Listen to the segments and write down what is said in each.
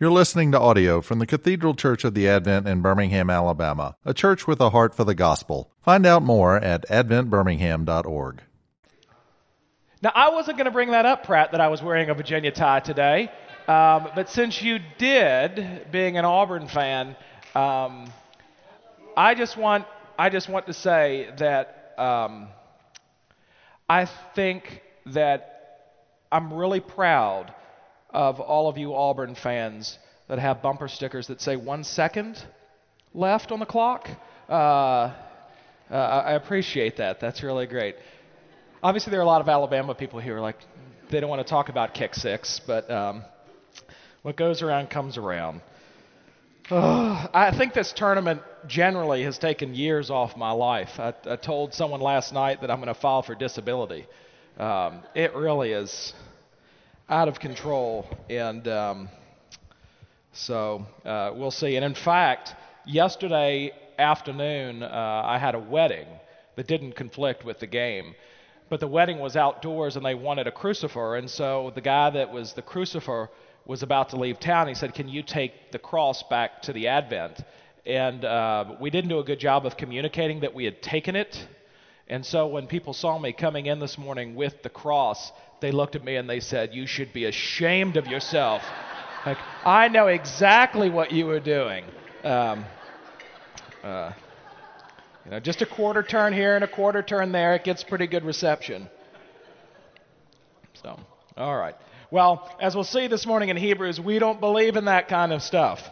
You're listening to audio from the Cathedral Church of the Advent in Birmingham, Alabama, a church with a heart for the gospel. Find out more at adventbirmingham.org. Now, I wasn't going to bring that up, Pratt, that I was wearing a Virginia tie today, but since you did, being an Auburn fan, I just want to say that I think that I'm really proud of all of you Auburn fans that have bumper stickers that say 1 second left on the clock. I appreciate that. That's really great. Obviously, there are a lot of Alabama people here, like, they don't want to talk about kick six, but what goes around comes around. I think this tournament generally has taken years off my life. I told someone last night that I'm going to file for disability. It really is out of control, and so we'll see. And in fact, yesterday afternoon, I had a wedding that didn't conflict with the game, but the wedding was outdoors, and they wanted a crucifer, and so the guy that was the crucifer was about to leave town. He said, "Can you take the cross back to the Advent?" And we didn't do a good job of communicating that we had taken it, and so when people saw me coming in this morning with the cross, they looked at me and they said, "You should be ashamed of yourself." Like, I know exactly what you were doing. Just a quarter turn here and a quarter turn there. It gets pretty good reception. So, all right. Well, as we'll see this morning in Hebrews, we don't believe in that kind of stuff.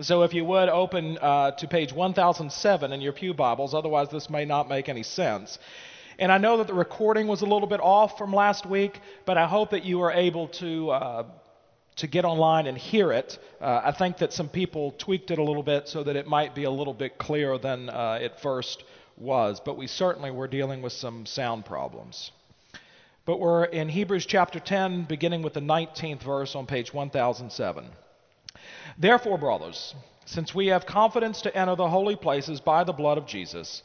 So if you would, open to page 1007 in your pew Bibles. Otherwise, this may not make any sense. And I know that the recording was a little bit off from last week, but I hope that you were able to get online and hear it. I think that some people tweaked it a little bit so that it might be a little bit clearer than it first was. But we certainly were dealing with some sound problems. But we're in Hebrews chapter 10, beginning with the 19th verse on page 1007. "Therefore, brothers, since we have confidence to enter the holy places by the blood of Jesus,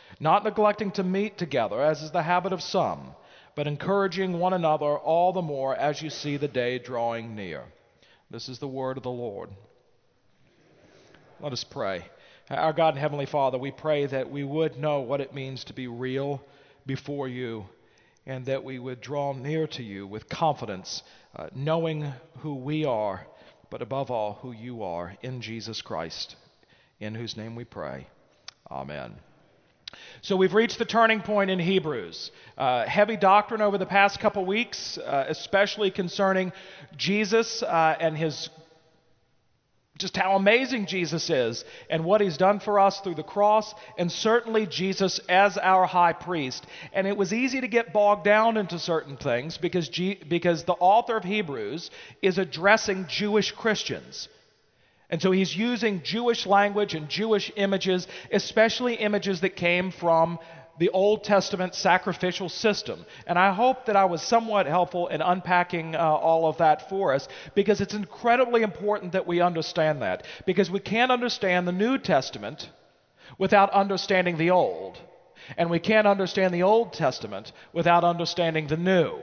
not neglecting to meet together, as is the habit of some, but encouraging one another all the more as you see the day drawing near." This is the word of the Lord. Let us pray. Our God and Heavenly Father, we pray that we would know what it means to be real before you, and that we would draw near to you with confidence, knowing who we are, but above all, who you are in Jesus Christ, in whose name we pray. Amen. So we've reached the turning point in Hebrews. Heavy doctrine over the past couple weeks, especially concerning Jesus and his, just how amazing Jesus is and what he's done for us through the cross, and certainly Jesus as our high priest. And it was easy to get bogged down into certain things because the author of Hebrews is addressing Jewish Christians. And so he's using Jewish language and Jewish images, especially images that came from the Old Testament sacrificial system. And I hope that I was somewhat helpful in unpacking all of that for us, because it's incredibly important that we understand that, because we can't understand the New Testament without understanding the Old, and we can't understand the Old Testament without understanding the New.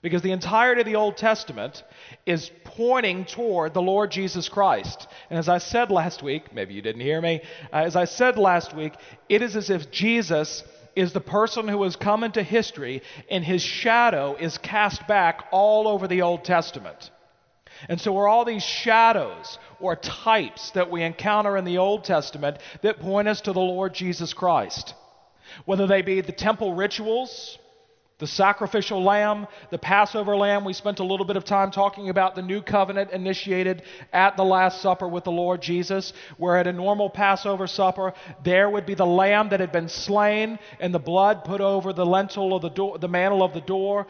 Because the entirety of the Old Testament is pointing toward the Lord Jesus Christ. And as I said last week, maybe you didn't hear me, it is as if Jesus is the person who has come into history, and his shadow is cast back all over the Old Testament. And so are all these shadows or types that we encounter in the Old Testament that point us to the Lord Jesus Christ. Whether they be the temple rituals, the sacrificial lamb, the Passover lamb. We spent a little bit of time talking about the new covenant initiated at the Last Supper with the Lord Jesus, where at a normal Passover supper, there would be the lamb that had been slain and the blood put over the mantle of the door,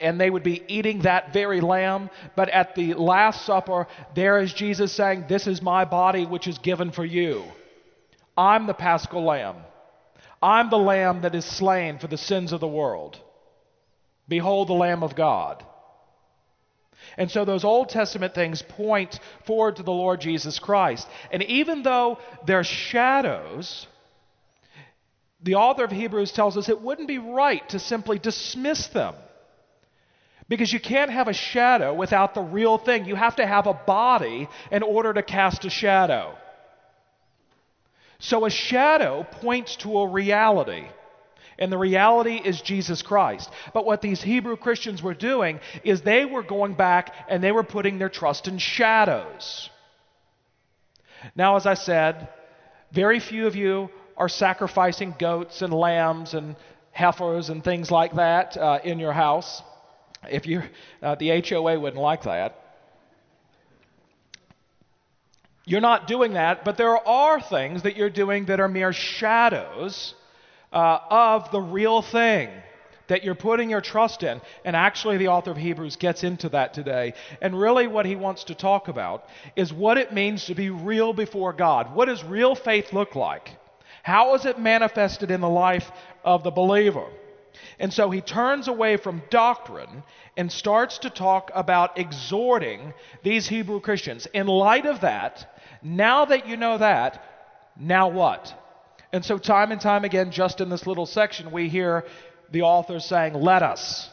and they would be eating that very lamb. But at the Last Supper, there is Jesus saying, "This is my body which is given for you. I'm the Paschal Lamb. I'm the Lamb that is slain for the sins of the world. Behold the Lamb of God." And so those Old Testament things point forward to the Lord Jesus Christ. And even though they're shadows, the author of Hebrews tells us it wouldn't be right to simply dismiss them, because you can't have a shadow without the real thing. You have to have a body in order to cast a shadow. So a shadow points to a reality, and the reality is Jesus Christ. But what these Hebrew Christians were doing is they were going back and they were putting their trust in shadows. Now, as I said, very few of you are sacrificing goats and lambs and heifers and things like that in your house. If you, the HOA wouldn't like that. You're not doing that, but there are things that you're doing that are mere shadows of the real thing that you're putting your trust in. And actually, the author of Hebrews gets into that today. And really what he wants to talk about is what it means to be real before God. What does real faith look like? How is it manifested in the life of the believer? And so he turns away from doctrine and starts to talk about exhorting these Hebrew Christians. In light of that, now that you know that, now what? And so time and time again, just in this little section, we hear the author saying, "Let us,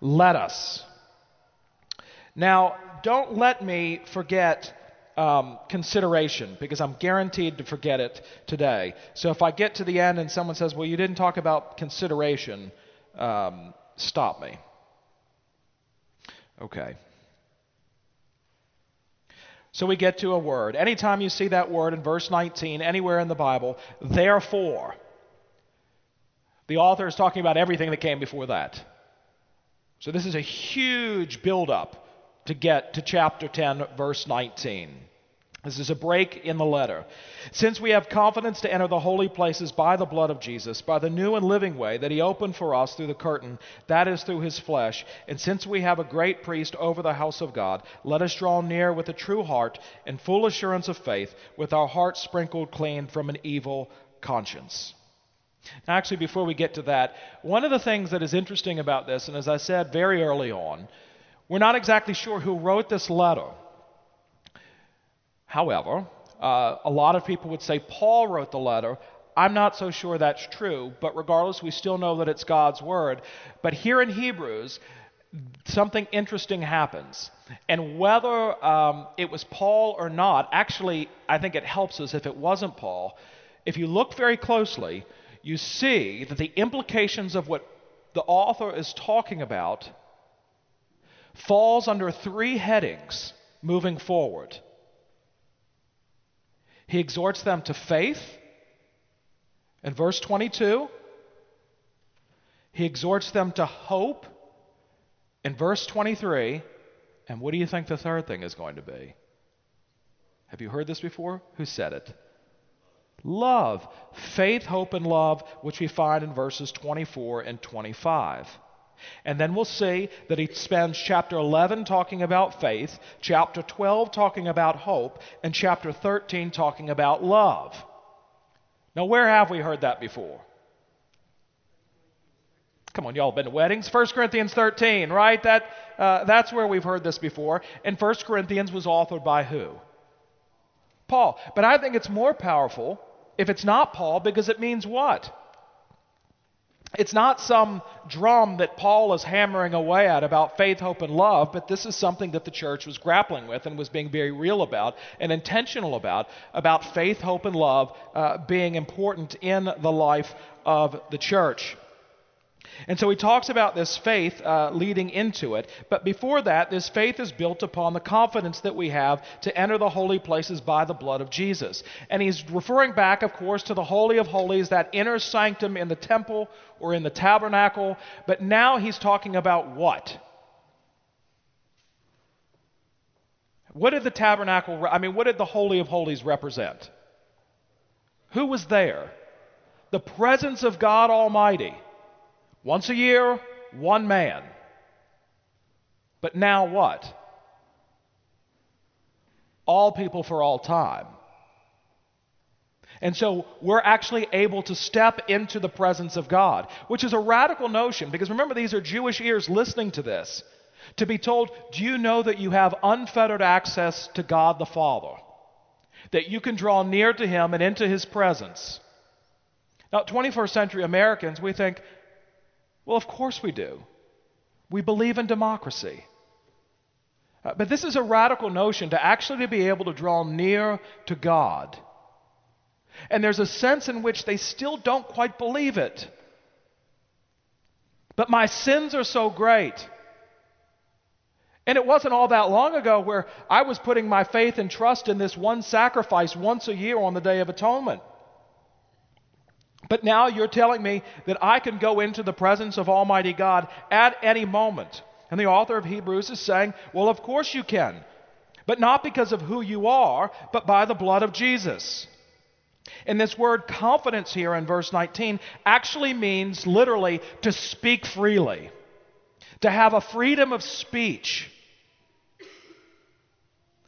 let us." Now, don't let me forget consideration, because I'm guaranteed to forget it today. So if I get to the end and someone says, "Well, you didn't talk about consideration," stop me. Okay. So we get to a word. Anytime you see that word in verse 19, anywhere in the Bible, therefore, the author is talking about everything that came before that. So this is a huge buildup to get to chapter 10, verse 19. This is a break in the letter. "Since we have confidence to enter the holy places by the blood of Jesus, by the new and living way that he opened for us through the curtain, that is through his flesh, and since we have a great priest over the house of God, let us draw near with a true heart and full assurance of faith, with our hearts sprinkled clean from an evil conscience." Now, actually, before we get to that, one of the things that is interesting about this, and as I said very early on, we're not exactly sure who wrote this letter. However, a lot of people would say Paul wrote the letter. I'm not so sure that's true, but regardless, we still know that it's God's word. But here in Hebrews, something interesting happens. And whether it was Paul or not, actually, I think it helps us if it wasn't Paul. If you look very closely, you see that the implications of what the author is talking about falls under three headings moving forward. He exhorts them to faith in verse 22. He exhorts them to hope in verse 23. And what do you think the third thing is going to be? Have you heard this before? Who said it? Love. Faith, hope, and love, which we find in verses 24 and 25. And then we'll see that he spends chapter 11 talking about faith, chapter 12 talking about hope, and chapter 13 talking about love. Now, where have we heard that before? Come on, y'all been to weddings? 1 Corinthians 13, right? That's where we've heard this before. And 1 Corinthians was authored by who? Paul. But I think it's more powerful if it's not Paul, because it means what? It's not some drum that Paul is hammering away at about faith, hope, and love, but this is something that the church was grappling with and was being very real about and intentional about faith, hope, and love being important in the life of the church. And so he talks about this faith leading into it, but before that, this faith is built upon the confidence that we have to enter the holy places by the blood of Jesus. And he's referring back, of course, to the Holy of Holies, that inner sanctum in the temple or in the tabernacle, but now he's talking about what? What did the tabernacle, what did the Holy of Holies represent? Who was there? The presence of God Almighty. Once a year, one man. But now what? All people for all time. And so we're actually able to step into the presence of God, which is a radical notion, because remember, these are Jewish ears listening to this. To be told, do you know that you have unfettered access to God the Father? That you can draw near to Him and into His presence. Now, 21st century Americans, we think, well, of course we do. We believe in democracy. But this is a radical notion, to actually be able to draw near to God. And there's a sense in which they still don't quite believe it. But my sins are so great. And it wasn't all that long ago where I was putting my faith and trust in this one sacrifice once a year on the Day of Atonement. But now you're telling me that I can go into the presence of Almighty God at any moment. And the author of Hebrews is saying, well, of course you can, but not because of who you are, but by the blood of Jesus. And this word confidence here in verse 19 actually means literally to speak freely, to have a freedom of speech.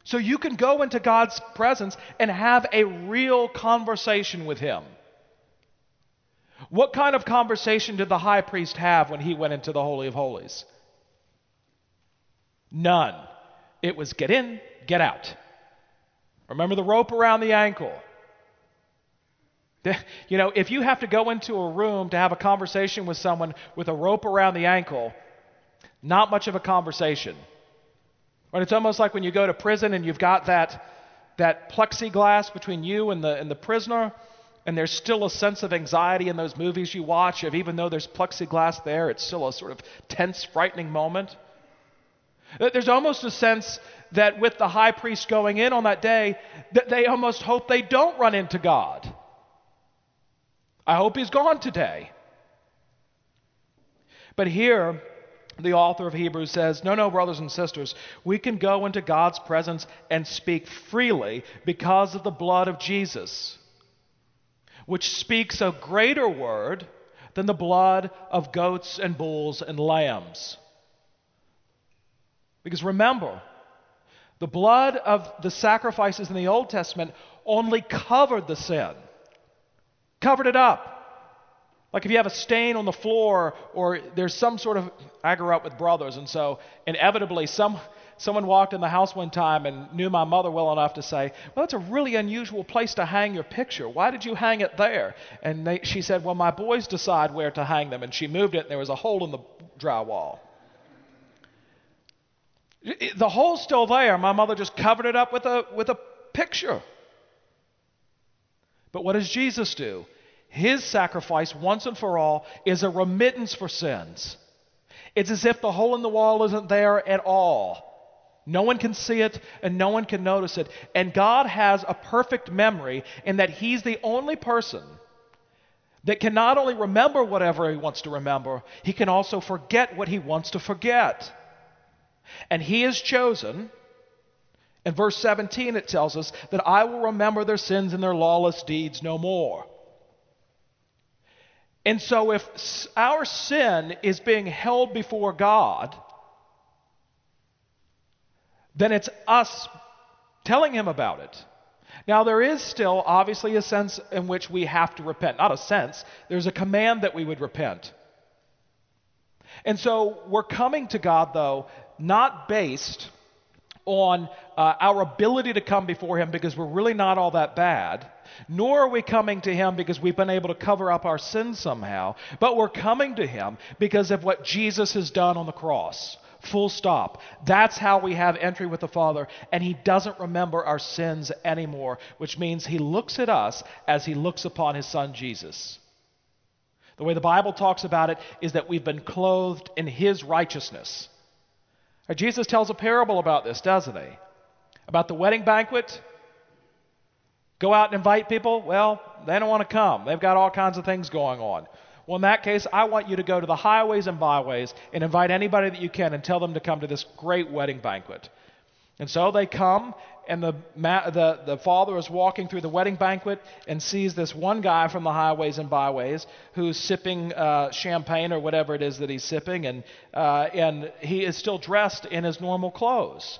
So you can go into God's presence and have a real conversation with Him. What kind of conversation did the high priest have when he went into the Holy of Holies? None. It was get in, get out. Remember the rope around the ankle. You know, if you have to go into a room to have a conversation with someone with a rope around the ankle, not much of a conversation. Right? It's almost like when you go to prison and you've got that plexiglass between you and the prisoner, and there's still a sense of anxiety in those movies you watch of even though there's plexiglass there, it's still a sort of tense, frightening moment. There's almost a sense that with the high priest going in on that day, that they almost hope they don't run into God. I hope He's gone today. But here, the author of Hebrews says, no, brothers and sisters, we can go into God's presence and speak freely because of the blood of Jesus, which speaks a greater word than the blood of goats and bulls and lambs. Because remember, the blood of the sacrifices in the Old Testament only covered the sin. Covered it up. Like if you have a stain on the floor, or there's some sort of, I grew up with brothers, and so inevitably someone walked in the house one time and knew my mother well enough to say, well, that's a really unusual place to hang your picture. Why did you hang it there? And she said, well, my boys decide where to hang them. And she moved it, and there was a hole in the drywall. The hole's still there. My mother just covered it up with a picture. But what does Jesus do? His sacrifice, once and for all, is a remittance for sins. It's as if the hole in the wall isn't there at all. No one can see it, and no one can notice it. And God has a perfect memory in that He's the only person that can not only remember whatever He wants to remember, He can also forget what He wants to forget. And He has chosen. In verse 17, it tells us that I will remember their sins and their lawless deeds no more. And so if our sin is being held before God, then it's us telling Him about it. Now, there is still, obviously, a sense in which we have to repent. Not a sense. There's a command that we would repent. And so we're coming to God, though, not based on our ability to come before Him because we're really not all that bad, nor are we coming to Him because we've been able to cover up our sins somehow, but we're coming to Him because of what Jesus has done on the cross. Full stop. That's how we have entry with the Father, and He doesn't remember our sins anymore, which means He looks at us as He looks upon His Son Jesus. The way the Bible talks about it is that we've been clothed in His righteousness. Jesus tells a parable about this, doesn't He? About the wedding banquet. Go out and invite people. Well, they don't want to come. They've got all kinds of things going on. Well, in that case, I want you to go to the highways and byways and invite anybody that you can and tell them to come to this great wedding banquet. And so they come, and the father is walking through the wedding banquet and sees this one guy from the highways and byways who's sipping champagne or whatever it is that he's sipping, and he is still dressed in his normal clothes.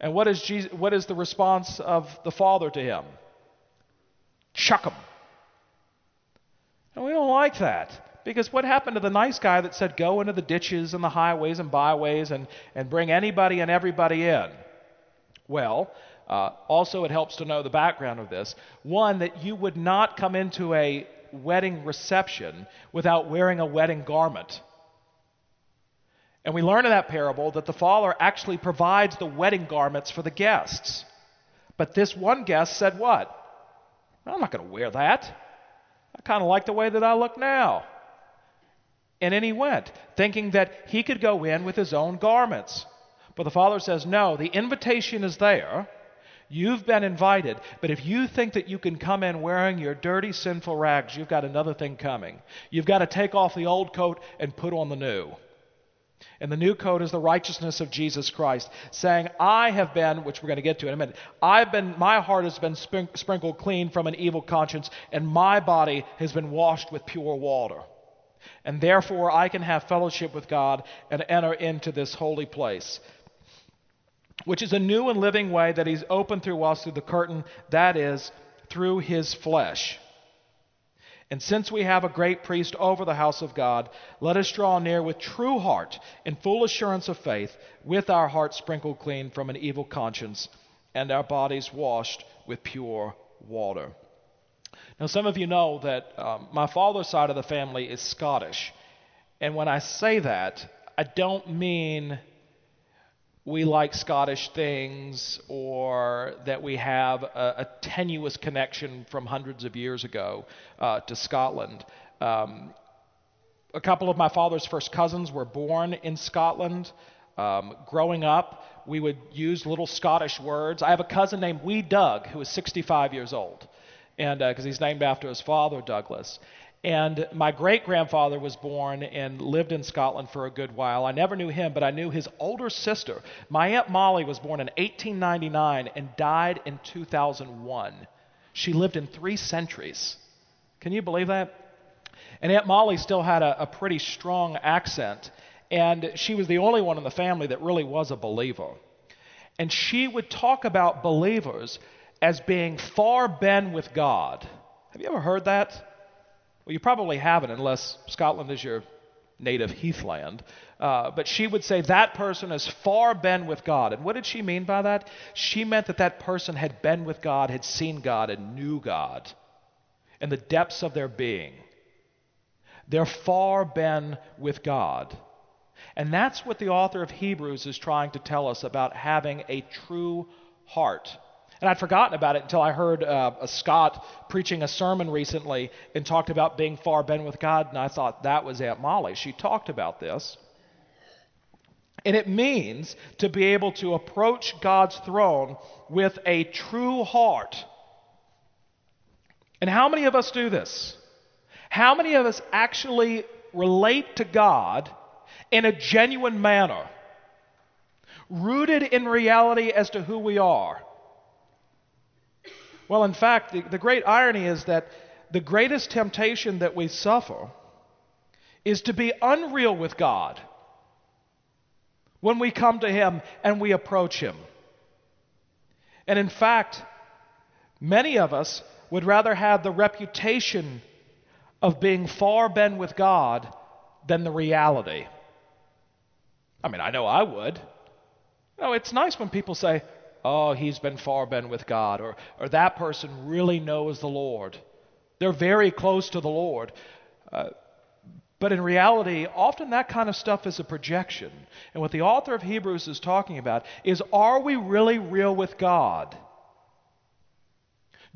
And what is the response of the father to him? Chuck him. And we don't like that. Because what happened to the nice guy that said, go into the ditches and the highways and byways and bring anybody and everybody in? Well, also it helps to know the background of this. One, that you would not come into a wedding reception without wearing a wedding garment. And we learn in that parable that the father actually provides the wedding garments for the guests. But this one guest said what? I'm not going to wear that. I kind of like the way that I look now. And in he went, thinking that he could go in with his own garments. But the father says, no, the invitation is there. You've been invited. But if you think that you can come in wearing your dirty, sinful rags, you've got another thing coming. You've got to take off the old coat and put on the new. And the new coat is the righteousness of Jesus Christ, saying, I have been, which we're going to get to in a minute, my heart has been sprinkled clean from an evil conscience, and my body has been washed with pure water. And therefore, I can have fellowship with God and enter into this holy place, which is a new and living way that he's opened through us through the curtain, that is, through his flesh. And since we have a great priest over the house of God, let us draw near with true heart in full assurance of faith, with our hearts sprinkled clean from an evil conscience and our bodies washed with pure water. Now, some of you know that my father's side of the family is Scottish. And when I say that, I don't mean we like Scottish things or that we have a tenuous connection from hundreds of years ago to Scotland. A couple of my father's first cousins were born in Scotland. Growing up, we would use little Scottish words. I have a cousin named Wee Doug who is 65 years old, and because he's named after his father, Douglas. And my great-grandfather was born and lived in Scotland for a good while. I never knew him, but I knew his older sister. My Aunt Molly was born in 1899 and died in 2001. She lived in 3 centuries. Can you believe that? And Aunt Molly still had a pretty strong accent, and she was the only one in the family that really was a believer. And she would talk about believers as being far been with God. Have you ever heard that? Well, you probably haven't unless Scotland is your native heathland. But she would say that person has far been with God. And what did she mean by that? She meant that that person had been with God, had seen God, and knew God in the depths of their being. They're far been with God. And that's what the author of Hebrews is trying to tell us about having a true heart. And I'd forgotten about it until I heard a Scot preaching a sermon recently and talked about being far been with God, and I thought that was Aunt Molly. She talked about this. And it means to be able to approach God's throne with a true heart. And how many of us do this? How many of us actually relate to God in a genuine manner, rooted in reality as to who we are? Well, in fact, the great irony is that the greatest temptation that we suffer is to be unreal with God when we come to Him and we approach Him. And in fact, many of us would rather have the reputation of being far been with God than the reality. I mean, I know I would. No, it's nice when people say, oh, he's been far been with God, or that person really knows the Lord. They're very close to the Lord. But in reality, often that kind of stuff is a projection. And what the author of Hebrews is talking about is, are we really real with God?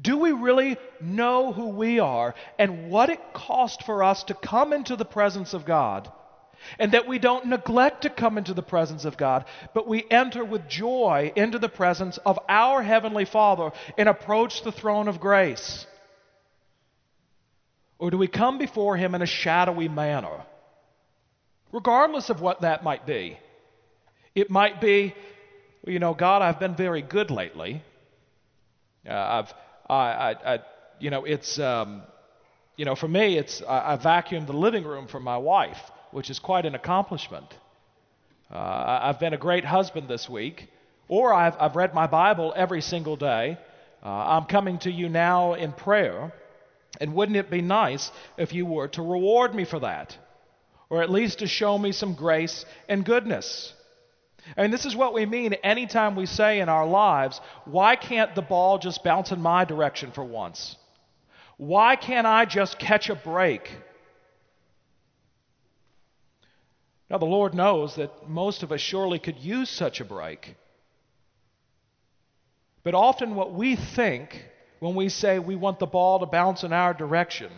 Do we really know who we are and what it cost for us to come into the presence of God? And that we don't neglect to come into the presence of God, but we enter with joy into the presence of our Heavenly Father and approach the throne of grace. Or do we come before Him in a shadowy manner? Regardless of what that might be. It might be well, you know, God, I've been very good lately. For me, it's I vacuumed the living room for my wife, which is quite an accomplishment. I've been a great husband this week, or I've read my Bible every single day. I'm coming to you now in prayer, and wouldn't it be nice if you were to reward me for that, or at least to show me some grace and goodness? And this is what we mean anytime we say in our lives, why can't the ball just bounce in my direction for once? Why can't I just catch a break? Now, the Lord knows that most of us surely could use such a break. But often what we think when we say we want the ball to bounce in our direction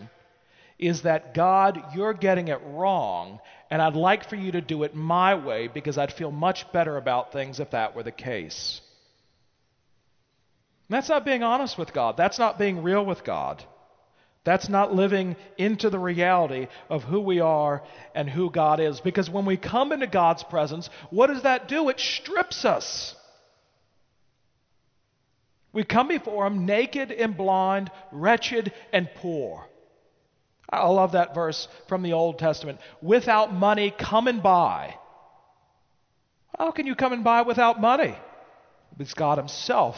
is that, God, you're getting it wrong, and I'd like for you to do it my way because I'd feel much better about things if that were the case. And that's not being honest with God. That's not being real with God. That's not living into the reality of who we are and who God is. Because when we come into God's presence, what does that do? It strips us. We come before Him naked and blind, wretched and poor. I love that verse from the Old Testament. Without money, come and buy. How can you come and buy without money? Because God Himself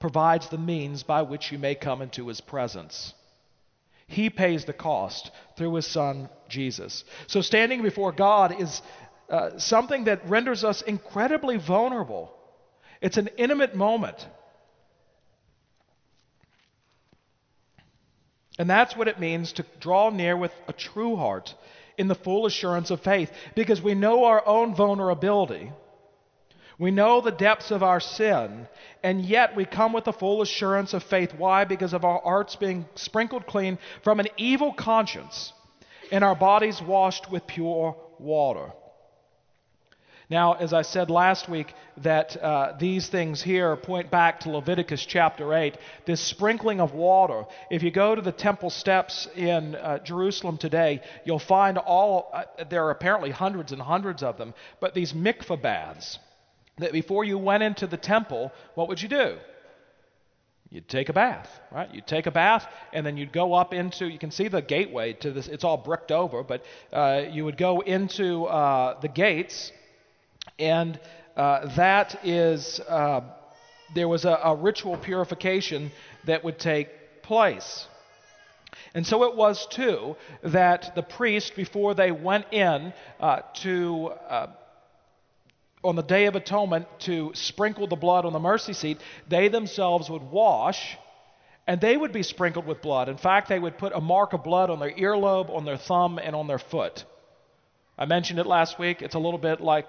provides the means by which you may come into His presence. He pays the cost through His Son, Jesus. So standing before God is something that renders us incredibly vulnerable. It's an intimate moment. And that's what it means to draw near with a true heart in the full assurance of faith, because we know our own vulnerability. We know the depths of our sin, and yet we come with the full assurance of faith. Why? Because of our hearts being sprinkled clean from an evil conscience and our bodies washed with pure water. Now, as I said last week, that these things here point back to Leviticus chapter 8, this sprinkling of water. If you go to the temple steps in Jerusalem today, you'll find there are apparently hundreds and hundreds of them, but these mikveh baths, that before you went into the temple, what would you do? You'd take a bath, right? You'd take a bath, and then you'd go up into, you can see the gateway to this, it's all bricked over, but you would go into the gates. And there was a ritual purification that would take place. And so it was, too, that the priest, before they went in on the Day of Atonement to sprinkle the blood on the mercy seat, they themselves would wash, and they would be sprinkled with blood. In fact, they would put a mark of blood on their earlobe, on their thumb, and on their foot. I mentioned it last week. It's a little bit like,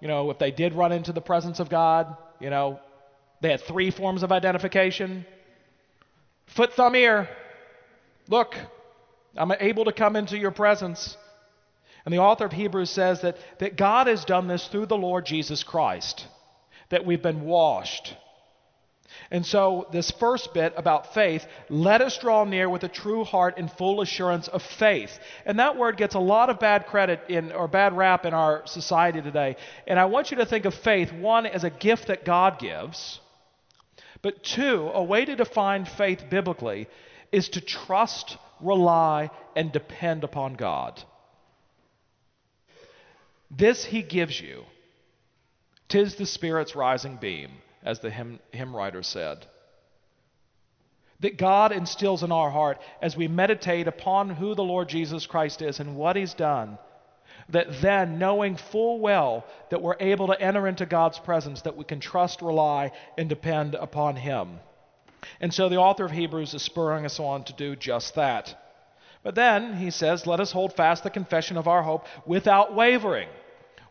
you know, if they did run into the presence of God, you know, they had three forms of identification. Foot, thumb, ear. Look, I'm able to come into your presence. And the author of Hebrews says that God has done this through the Lord Jesus Christ, that we've been washed. And so this first bit about faith, let us draw near with a true heart and full assurance of faith. And that word gets a lot of bad credit or bad rap in our society today. And I want you to think of faith, one, as a gift that God gives, but two, a way to define faith biblically is to trust, rely, and depend upon God. This He gives you. 'Tis the Spirit's rising beam, as the hymn writer said. That God instills in our heart as we meditate upon who the Lord Jesus Christ is and what He's done, that then, knowing full well that we're able to enter into God's presence, that we can trust, rely, and depend upon Him. And so the author of Hebrews is spurring us on to do just that. But then, he says, let us hold fast the confession of our hope without wavering.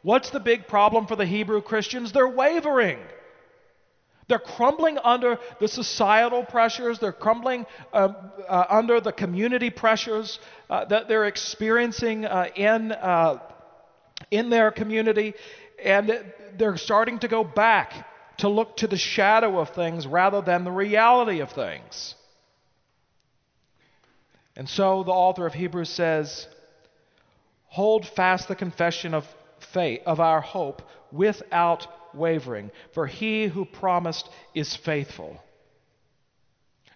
What's the big problem for the Hebrew Christians? They're wavering. They're crumbling under the societal pressures. They're crumbling under the community pressures that they're experiencing in their community. And they're starting to go back to look to the shadow of things rather than the reality of things. And so the author of Hebrews says, hold fast the confession of faith, of our hope, without wavering, for he who promised is faithful.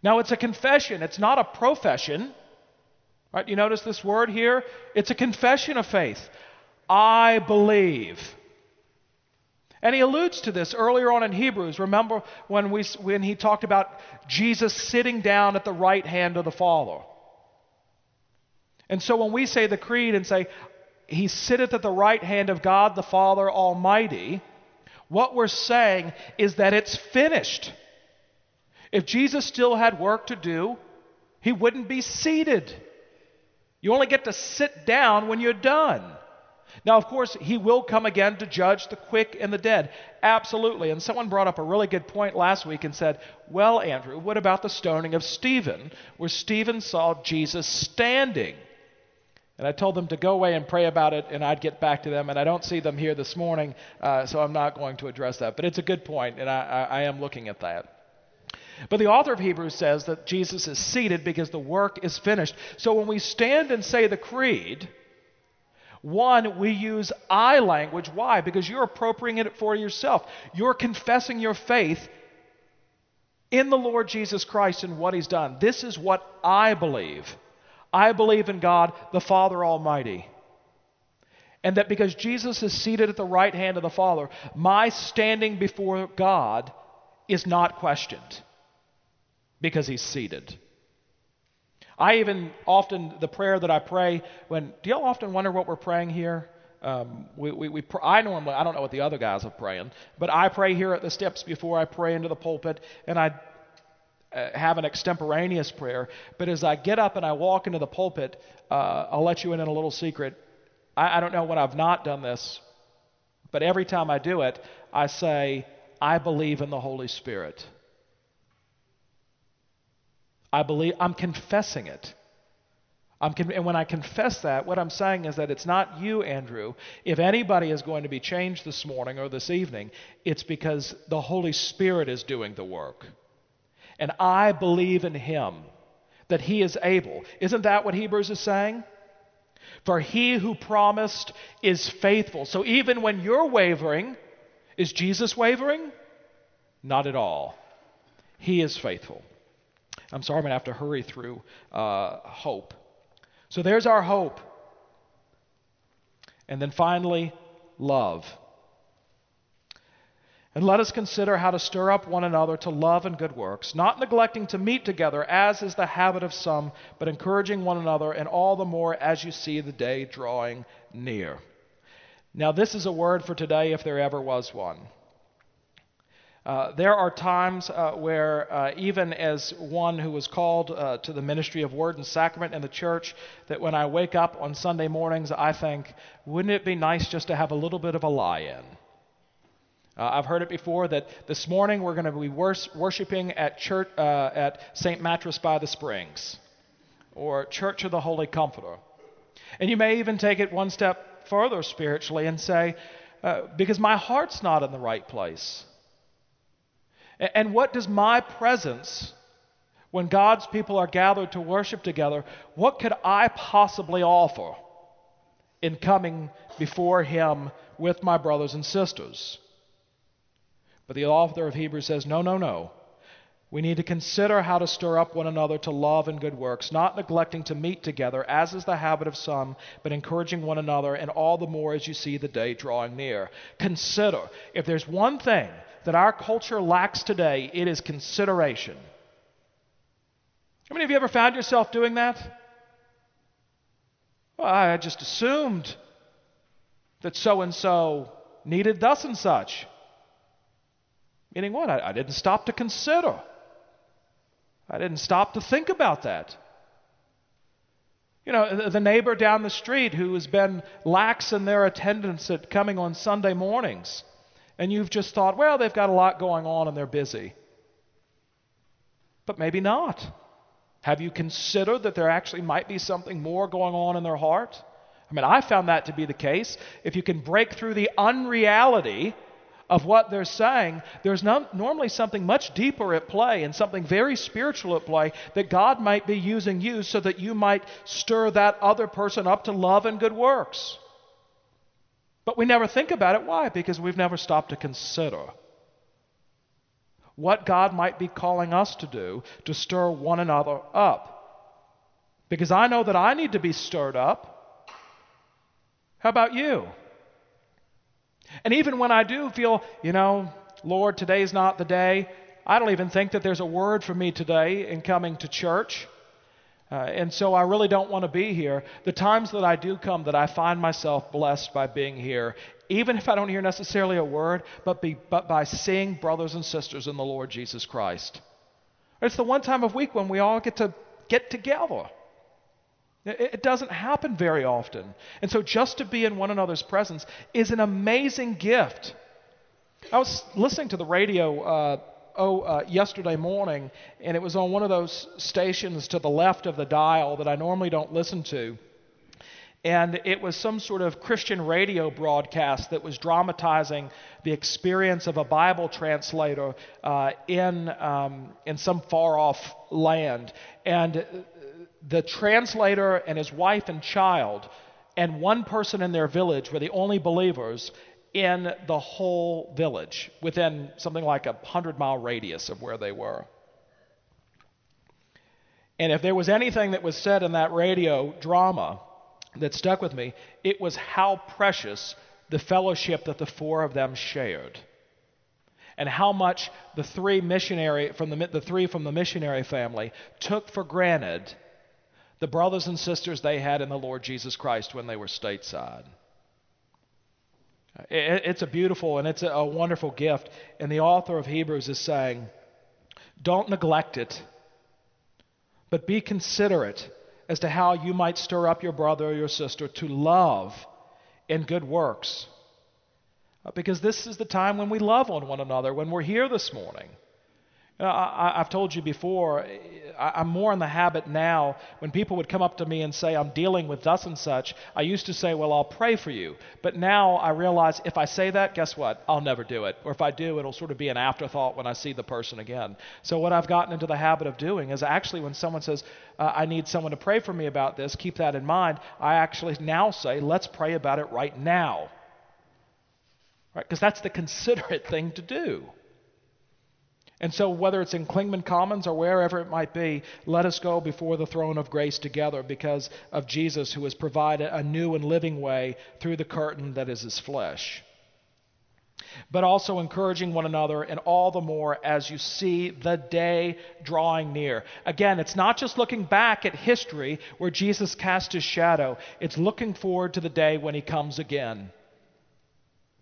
Now, it's a confession. It's not a profession. Right? You notice this word here? It's a confession of faith. I believe. And he alludes to this earlier on in Hebrews. Remember when he talked about Jesus sitting down at the right hand of the Father. And so when we say the Creed and say, He sitteth at the right hand of God the Father Almighty, what we're saying is that it's finished. If Jesus still had work to do, he wouldn't be seated. You only get to sit down when you're done. Now, of course, he will come again to judge the quick and the dead. Absolutely. And someone brought up a really good point last week and said, well, Andrew, what about the stoning of Stephen, where Stephen saw Jesus standing? And I told them to go away and pray about it, and I'd get back to them. And I don't see them here this morning, so I'm not going to address that. But it's a good point, and I am looking at that. But the author of Hebrews says that Jesus is seated because the work is finished. So when we stand and say the Creed, one, we use I language. Why? Because you're appropriating it for yourself. You're confessing your faith in the Lord Jesus Christ and what he's done. This is what I believe. I believe in God, the Father Almighty. And that because Jesus is seated at the right hand of the Father, my standing before God is not questioned because he's seated. I even often, the prayer that I pray, do y'all often wonder what we're praying here? I don't know what the other guys are praying, but I pray here at the steps before I pray into the pulpit, and I have an extemporaneous prayer. But as I get up and I walk into the pulpit, I'll let you in on a little secret. I don't know when I've not done this, but every time I do it, I say, I believe in the Holy Spirit. I believe, I'm confessing it. And when I confess that, what I'm saying is that it's not you, Andrew. If anybody is going to be changed this morning or this evening, it's because the Holy Spirit is doing the work. And I believe in him, that he is able. Isn't that what Hebrews is saying? For he who promised is faithful. So even when you're wavering, is Jesus wavering? Not at all. He is faithful. I'm sorry, I'm going to have to hurry through hope. So there's our hope. And then finally, love. And let us consider how to stir up one another to love and good works, not neglecting to meet together, as is the habit of some, but encouraging one another, and all the more as you see the day drawing near. Now, this is a word for today if there ever was one. There are times where even as one who was called to the ministry of word and sacrament in the church, that when I wake up on Sunday mornings, I think, wouldn't it be nice just to have a little bit of a lie-in? I've heard it before that this morning we're going to be worshiping at church at St. Mattress by the Springs or Church of the Holy Comforter. And you may even take it one step further spiritually and say, because my heart's not in the right place. And what does my presence, when God's people are gathered to worship together, what could I possibly offer in coming before him with my brothers and sisters? But the author of Hebrews says, no. We need to consider how to stir up one another to love and good works, not neglecting to meet together, as is the habit of some, but encouraging one another, and all the more as you see the day drawing near. Consider. If there's one thing that our culture lacks today, it is consideration. How many of you ever found yourself doing that? Well, I just assumed that so-and-so needed thus and such. Meaning what? I didn't stop to consider. I didn't stop to think about that. You know, the neighbor down the street who has been lax in their attendance at coming on Sunday mornings, and you've just thought, well, they've got a lot going on and they're busy. But maybe not. Have you considered that there actually might be something more going on in their heart? I mean, I found that to be the case. If you can break through the unreality of what they're saying, there's normally something much deeper at play and something very spiritual at play that God might be using you so that you might stir that other person up to love and good works. But we never think about it. Why? Because we've never stopped to consider what God might be calling us to do to stir one another up. Because I know that I need to be stirred up. How about you? And even when I do feel, Lord, today's not the day, I don't even think that there's a word for me today in coming to church. And so I really don't want to be here. The times that I do come, that I find myself blessed by being here, even if I don't hear necessarily a word, but by seeing brothers and sisters in the Lord Jesus Christ. It's the one time of week when we all get to get together. It doesn't happen very often. And so just to be in one another's presence is an amazing gift. I was listening to the radio yesterday morning, and it was on one of those stations to the left of the dial that I normally don't listen to. And it was some sort of Christian radio broadcast that was dramatizing the experience of a Bible translator in some far-off land. And the translator and his wife and child and one person in their village were the only believers in the whole village, within something like 100-mile radius of where they were. And if there was anything that was said in that radio drama that stuck with me, it was how precious the fellowship that the four of them shared, and how much the three from the missionary family took for granted the brothers and sisters they had in the Lord Jesus Christ when they were stateside. It's a beautiful and it's a wonderful gift, and the author of Hebrews is saying, don't neglect it, but be considerate as to how you might stir up your brother or your sister to love and good works. Because this is the time when we love on one another, when we're here this morning. I've told you before, I'm more in the habit now, when people would come up to me and say, I'm dealing with thus and such, I used to say, well, I'll pray for you. But now I realize if I say that, guess what? I'll never do it. Or if I do, it'll sort of be an afterthought when I see the person again. So what I've gotten into the habit of doing is actually when someone says, I need someone to pray for me about this, keep that in mind, I actually now say, let's pray about it right now. Right? Because that's the considerate thing to do. And so whether it's in Clingman Commons or wherever it might be, let us go before the throne of grace together because of Jesus, who has provided a new and living way through the curtain that is his flesh. But also encouraging one another, and all the more as you see the day drawing near. Again, it's not just looking back at history where Jesus cast his shadow. It's looking forward to the day when he comes again,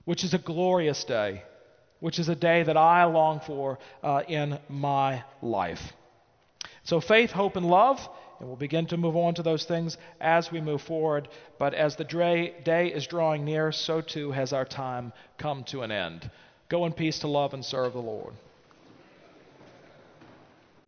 which is a glorious day, which is a day that I long for in my life. So faith, hope, and love, and we'll begin to move on to those things as we move forward. But as the day is drawing near, so too has our time come to an end. Go in peace to love and serve the Lord.